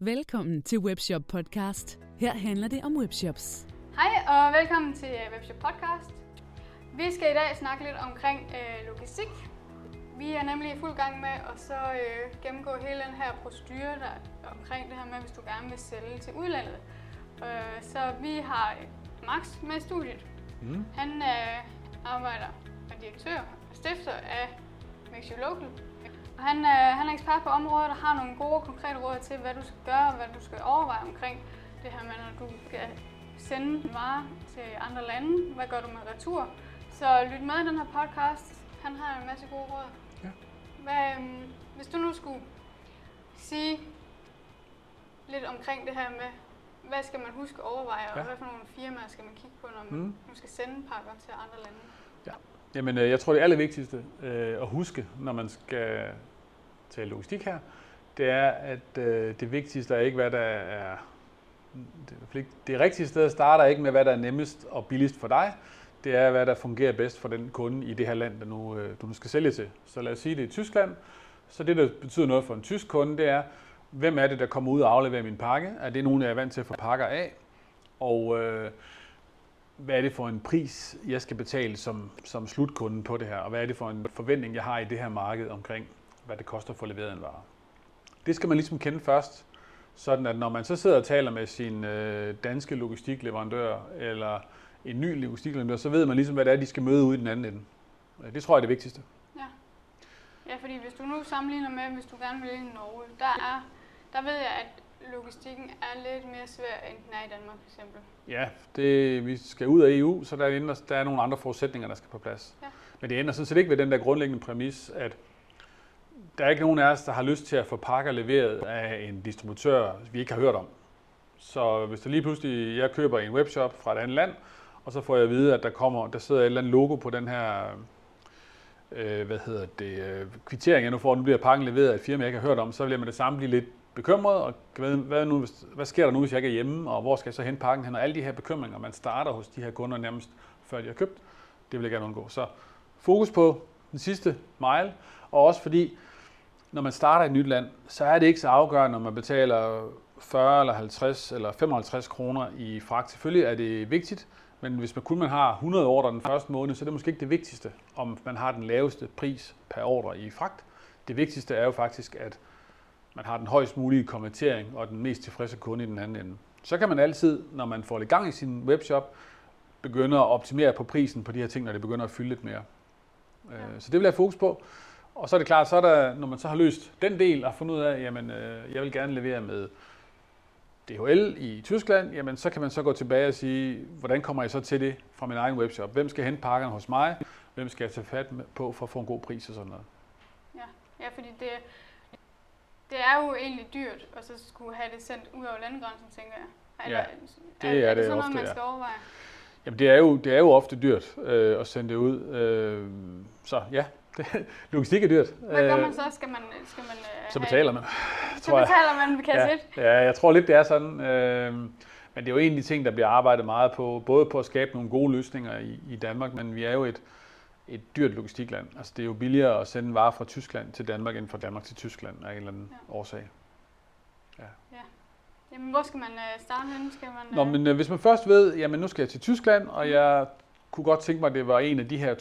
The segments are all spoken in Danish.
Velkommen til Webshop Podcast. Her handler det om webshops. Hej og velkommen til Webshop Podcast. Vi skal i dag snakke lidt omkring logistik. Vi er nemlig i fuld gang med at så gennemgå hele den her procedure der omkring det her med, hvis du gerne vil sælge til udlandet. Så vi har Max med i studiet. Han arbejder og direktør og stifter af Make Your Local. Og han er ekspert på området og har nogle gode konkrete råd til, hvad du skal gøre og hvad du skal overveje omkring det her med, når du skal sende varer til andre lande. Hvad gør du med retur? Så lyt med i den her podcast. Han har en masse gode råd. Ja. Hvad, hvis du nu skulle sige lidt omkring det her med, hvad skal man huske at overveje, og hvad for nogle firmaer skal man kigge på, når man skal sende pakker til andre lande? Ja. Jamen, jeg tror, det allervigtigste at huske, når man skal tale logistik her, det er, at det vigtigste er ikke, hvad der er... Det rigtige sted at starte er ikke med, hvad der er nemmest og billigst for dig. Det er, hvad der fungerer bedst for den kunde i det her land, der nu, du nu skal sælge til. Så lad os sige, det er Tyskland. Så det, der betyder noget for en tysk kunde, det er, hvem er det, der kommer ud og afleverer min pakke? Er det nogen, jeg er vant til at få pakker af? Og... Hvad er det for en pris, jeg skal betale som slutkunde på det her? Og hvad er det for en forventning, jeg har i det her marked omkring, hvad det koster at få leveret en vare? Det skal man ligesom kende først, sådan at når man så sidder og taler med sin danske logistikleverandør eller en ny logistikleverandør, så ved man ligesom, hvad det er, de skal møde ude i den anden ende. Det tror jeg er det vigtigste. Ja, fordi hvis du nu sammenligner med, hvis du gerne vil i Norge, der ved jeg, at logistikken er lidt mere svær, end den er i Danmark for eksempel. Ja, vi skal ud af EU, så der er nogle andre forudsætninger, der skal på plads. Ja. Men det ender sådan set ikke ved den der grundlæggende præmis, at der er ikke nogen af os, der har lyst til at få pakker leveret af en distributør, vi ikke har hørt om. Så hvis der lige pludselig, jeg køber en webshop fra et andet land, og så får jeg at vide, at der sidder et eller andet logo på den her kvittering, jeg nu får, nu bliver pakken leveret af et firma, jeg ikke har hørt om, så vil man det samme blive lidt bekymret, og hvad sker der nu, hvis jeg ikke er hjemme, og hvor skal jeg så hente pakken hen, og alle de her bekymringer, man starter hos de her kunder nærmest, før de har købt, det vil jeg gerne undgå. Så fokus på den sidste mile, og også fordi, når man starter i et nyt land, så er det ikke så afgørende, om man betaler 40 eller 50 eller 55 kroner i fragt. Selvfølgelig er det vigtigt, men hvis man har 100 ordre den første måned, så er det måske ikke det vigtigste, om man har den laveste pris per ordre i fragt. Det vigtigste er jo faktisk, at man har den højst mulige konvertering og den mest tilfredse kunde i den anden ende. Så kan man altid, når man får lidt gang i sin webshop, begynde at optimere på prisen på de her ting, når det begynder at fylde lidt mere. Ja. Så det vil jeg fokus på. Og så er det klart, så er der, når man så har løst den del og fundet ud af, jamen jeg vil gerne levere med DHL i Tyskland, jamen så kan man så gå tilbage og sige, hvordan kommer jeg så til det fra min egen webshop? Hvem skal hente pakkerne hos mig? Hvem skal jeg tage fat på for at få en god pris og sådan noget? Ja, fordi det er jo egentlig dyrt, og så skulle have det sendt ud over landegrænsen, tænker jeg. Er det sådan noget, man skal overveje? Jamen, det er jo ofte dyrt at sende det ud. Så ja, logistik er dyrt. Hvad gør man så? Skal man så betaler man. Så betaler man ved kasse 1? Ja, jeg tror lidt, det er sådan. Men det er jo egentlig ting, der bliver arbejdet meget på, både på at skabe nogle gode løsninger i Danmark, men vi er jo et dyrt logistikland. Altså det er jo billigere at sende varer fra Tyskland til Danmark, end fra Danmark til Tyskland af en eller anden årsag. Ja. Jamen hvor skal man starte henne? Nå, men hvis man først ved, jamen nu skal jeg til Tyskland, og jeg kunne godt tænke mig, at det var en af de her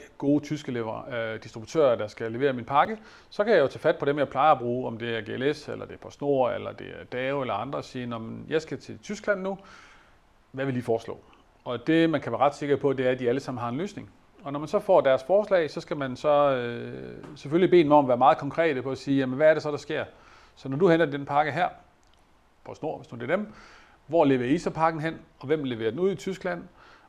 2-3 gode tyske distributører, der skal levere min pakke, så kan jeg jo tage fat på dem, jeg plejer at bruge, om det er GLS, eller det er PostNord, eller det er DAO, eller andre, og sige, nå, men jeg skal til Tyskland nu, hvad vil I foreslå? Og det, man kan være ret sikker på, det er, at de alle sammen har en løsning. Og når man så får deres forslag, så skal man så selvfølgelig bede dem om at være meget konkrete på at sige, jamen, hvad er det så, der sker? Så når du henter den pakke her, på snor, hvis nu det er dem, hvor leverer I så pakken hen, og hvem leverer den ud i Tyskland?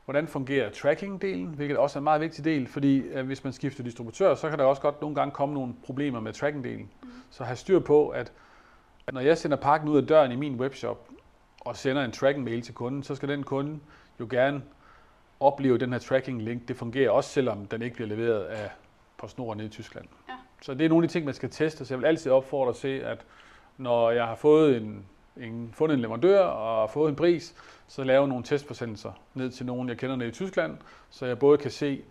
Hvordan fungerer tracking-delen, hvilket også er en meget vigtig del, fordi hvis man skifter distributør, så kan der også godt nogle gange komme nogle problemer med tracking-delen. Så have styr på, at når jeg sender pakken ud af døren i min webshop og sender en tracking-mail til kunden, så skal den kunde jo gerne opleve den her tracking-link, det fungerer også, selvom den ikke bliver leveret af PostNord nede i Tyskland. Ja. Så det er nogle af de ting, man skal teste, så jeg vil altid opfordre til, at når jeg har fået fundet en leverandør og fået en pris, så laver nogle testforsendelser ned til nogen, jeg kender nede i Tyskland, så jeg både kan se,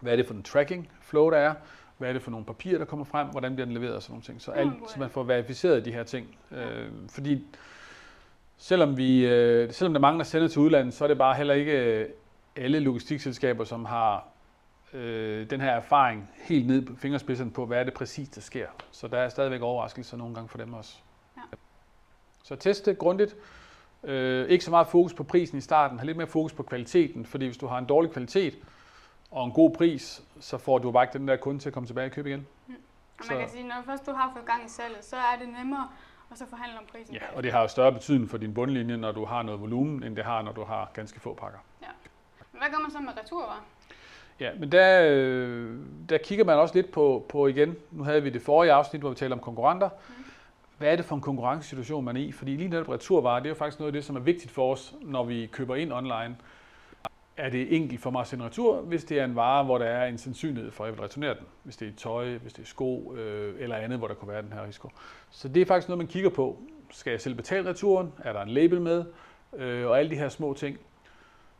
hvad er det for en tracking-flow, der er, Hvad er det for nogle papirer, der kommer frem? Hvordan bliver den leveret og sådan nogle ting? Så, så man får verificeret de her ting. Fordi selvom der er mange, der sender til udlandet, så er det bare heller ikke alle logistikselskaber, som har den her erfaring helt ned på fingerspidserne på, hvad er det præcis, der sker. Så der er stadigvæk overraskelser nogle gange for dem også. Ja. Så test det grundigt. Ikke så meget fokus på prisen i starten, har lidt mere fokus på kvaliteten, fordi hvis du har en dårlig kvalitet og en god pris, så får du bare ikke den der kunde til at komme tilbage og købe igen. Mm. Og man kan sige, når først du har fået gang i salget, så er det nemmere at så forhandle om prisen. Ja, og det har jo større betydning for din bundlinje, når du har noget volumen, end det har, når du har ganske få pakker. Ja. Men hvad gør man så med returvarer? Ja, men der kigger man også lidt på igen, nu havde vi det forrige afsnit, hvor vi talte om konkurrenter. Mm. Hvad er det for en konkurrencesituation, man er i? Fordi lige netop returvarer, det er jo faktisk noget af det, som er vigtigt for os, når vi køber ind online. Er det enkelt for mig at sende retur, hvis det er en vare, hvor der er en sandsynlighed for, at jeg vil returnere den? Hvis det er tøj, hvis det er sko eller andet, hvor der kunne være den her risiko. Så det er faktisk noget, man kigger på. Skal jeg selv betale returen? Er der en label med? Og alle de her små ting.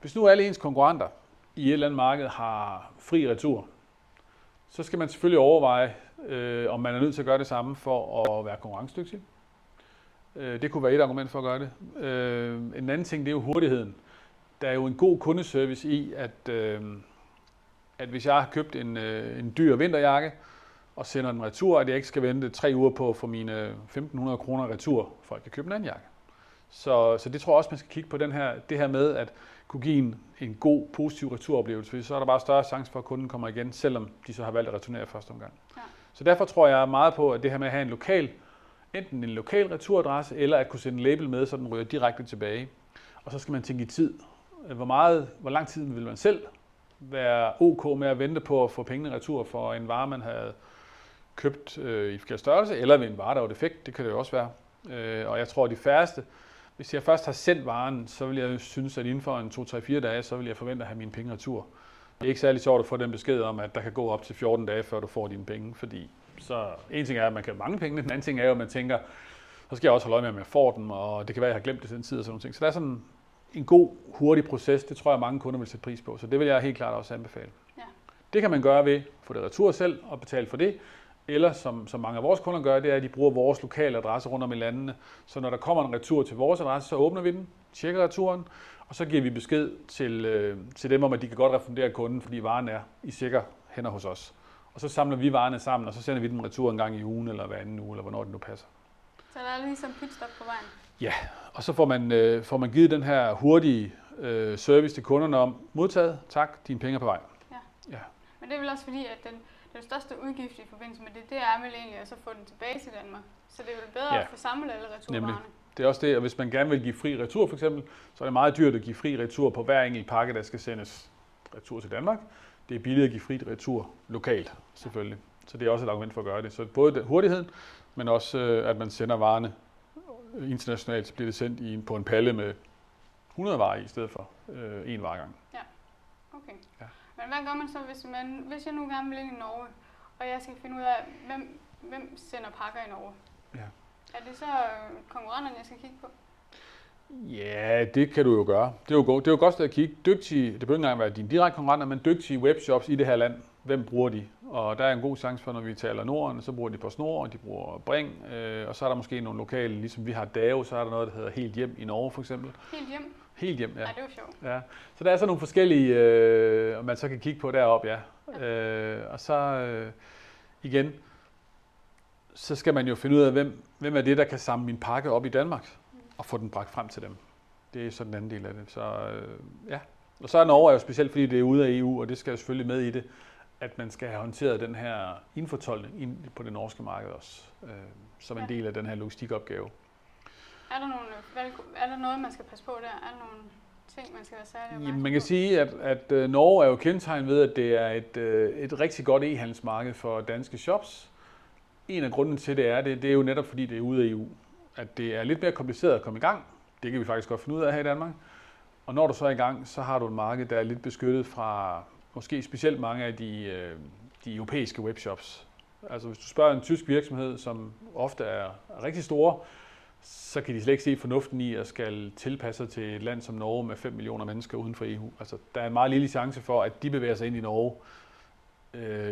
Hvis nu alle ens konkurrenter i et eller andet marked har fri retur, så skal man selvfølgelig overveje, om man er nødt til at gøre det samme for at være konkurrencedygtig. Det kunne være et argument for at gøre det. En anden ting, det er jo hurtigheden. Der er jo en god kundeservice i, at hvis jeg har købt en dyr vinterjakke og sender den retur, at jeg ikke skal vente 3 uger på at få mine 1.500 kroner retur, for at jeg kan købe en anden jakke. Så det tror jeg også, man skal kigge på det her med at kunne give en god, positiv returoplevelse, fordi så er der bare større chance for, at kunden kommer igen, selvom de så har valgt at returnere første omgang. Ja. Så derfor tror jeg meget på, at det her med at have enten en lokal returadresse, eller at kunne sende en label med, så den ryger direkte tilbage. Og så skal man tænke i tid. Hvor lang tid vil man selv være ok med at vente på at få pengene retur for en vare, man havde købt i forkert størrelse, eller ved en vare, der var defekt, det kan det jo også være. Og jeg tror, at de færreste, hvis jeg først har sendt varen, så vil jeg synes, at inden for en 2-3-4 dage, så vil jeg forvente at have mine penge retur. Det er ikke særlig sjovt at få den besked om, at der kan gå op til 14 dage, før du får dine penge, fordi så en ting er, at man kan mangle pengene, den anden ting er jo, at man tænker, så skal jeg også holde øje med, at man får dem, og det kan være, at jeg har glemt det den tid og sådan nogle ting. Så der er sådan en god, hurtig proces, det tror jeg, mange kunder vil sætte pris på, så det vil jeg helt klart også anbefale. Ja. Det kan man gøre ved at få det retur selv og betale for det, eller som mange af vores kunder gør, det er, at de bruger vores lokale adresse rundt om i landene. Så når der kommer en retur til vores adresse, så åbner vi den, tjekker returen, og så giver vi besked til dem om, at de kan godt refundere kunden, fordi varen er i sikker hænder hos os. Og så samler vi varerne sammen, og så sender vi dem retur en gang i ugen, eller hver anden uge, eller hvornår det nu passer. Så der er ligesom pitstop på vejen? Ja, og så får man givet den her hurtige service til kunderne om, modtaget, tak, dine penge er på vej. Ja. Men det er vel også fordi, at den største udgift i forbindelse med det er vel egentlig at så få den tilbage til Danmark. Så det er vel bedre at få samlet alle returvarerne. Det er også det, og hvis man gerne vil give fri retur for eksempel, så er det meget dyrt at give fri retur på hver enkelt pakke, der skal sendes retur til Danmark. Det er billigere at give fri retur lokalt, selvfølgelig. Så det er også et argument for at gøre det. Så både hurtigheden, men også at man sender varerne internationalt, så bliver det sendt på en palle med 100 varer i stedet for én varegang. Ja, okay. Ja. Men hvad gør man så, hvis jeg nu gerne vil ind i Norge, og jeg skal finde ud af, hvem sender pakker i Norge? Ja. Er det så konkurrenterne, jeg skal kigge på? Ja, det kan du jo gøre. Det er jo godt sted at kigge. Dygtige, det behøver ikke engang være dine direkte konkurrenter, men dygtige webshops i det her land. Hvem bruger de? Og der er en god chance for, når vi taler Norden, så bruger de PostNord, og de bruger Bring, og så er der måske nogle lokale, ligesom vi har DAO, så er der noget, der hedder Helt Hjem i Norge for eksempel. Helt Hjem? Helt Hjem, ja. Ej, det var sjovt. Ja. Så der er så nogle forskellige, man så kan kigge på deroppe, ja. Og så igen, så skal man jo finde ud af, hvem er det, der kan samle min pakke op i Danmark og få den bragt frem til dem. Det er så den anden del af det. Så ja. Og så er Norge jo specielt, fordi det er ude af EU, og det skal jo selvfølgelig med i det, at man skal have håndteret den her indfortolkning ind på det norske marked også, som en del af den her logistikopgave. Er der noget, man skal passe på der? Er der nogle ting, man skal være særlig opmærksom på? Man kan sige, at Norge er jo kendetegnet ved, at det er et rigtig godt e-handelsmarked for danske shops. En af grundene til det er jo netop fordi, det er ude af EU. At det er lidt mere kompliceret at komme i gang. Det kan vi faktisk godt finde ud af her i Danmark. Og når du så er i gang, så har du et marked, der er lidt beskyttet fra måske specielt mange af de europæiske webshops. Altså hvis du spørger en tysk virksomhed, som ofte er rigtig store, så kan de slet ikke se fornuften i at skal tilpasse sig til et land som Norge med 5 millioner mennesker uden for EU. Altså der er en meget lille chance for, at de bevæger sig ind i Norge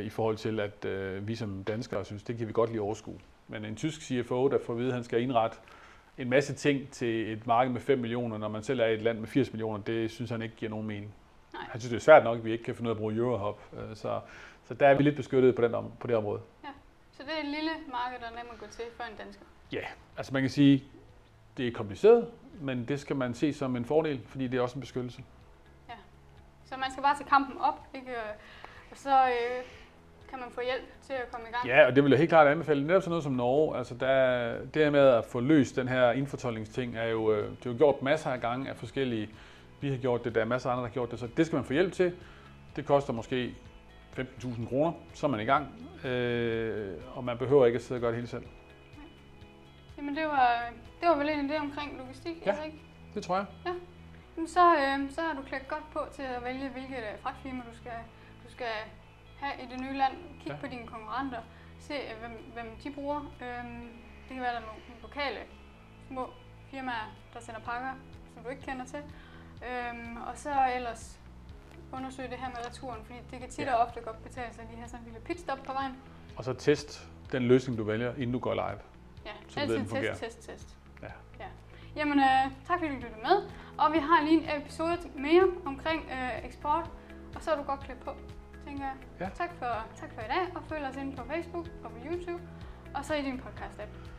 i forhold til, at vi som danskere synes, det kan vi godt lige overskue. Men en tysk CFO, der får at vide, at han skal indrette en masse ting til et marked med 5 millioner, når man selv er i et land med 80 millioner, det synes han ikke giver nogen mening. Nej. Han synes, det er svært nok, at vi ikke kan finde ud af at bruge Eurohub. Så der er vi lidt beskyttet på det område. Ja. Så det er et lille marked, der er nemt at gå til for en dansker? Ja, altså man kan sige, det er kompliceret, men det skal man se som en fordel, fordi det er også en beskyttelse. Ja, så man skal bare tage kampen op, ikke? Og så kan man få hjælp til at komme i gang. Ja, og det vil jeg helt klart anbefale. Netop sådan noget som Norge, altså det her med at få løst den her indfortolkningsting, det er jo gjort masser af gange af forskellige. Vi har gjort det, der er masser af andre, der har gjort det, så det skal man få hjælp til. Det koster måske 15.000 kroner, så er man i gang, og man behøver ikke at sidde og gøre det hele selv. Ja. Jamen det var vel en idé omkring logistik, ja, altså ikke? Det tror jeg. Ja. Jamen så har du klædt godt på til at vælge, hvilket fragtfirma du skal have i det nye land. Kig på dine konkurrenter, se hvem de bruger. Det kan være, der er nogle lokale små firmaer, der sender pakker, som du ikke kender til. Og så ellers undersøge det her med returen, fordi det kan tit og ofte godt betale sig, at lige have sådan en lille pitstop på vejen. Og så test den løsning, du vælger, inden du går live. Ja, så altid test. Ja. Jamen, tak fordi du lyttede med. Og vi har lige en episode mere omkring eksport, og så er du godt klædt på, tænker jeg. Ja. Tak for i dag, og følg os inde på Facebook og på YouTube, og så i din podcast-app.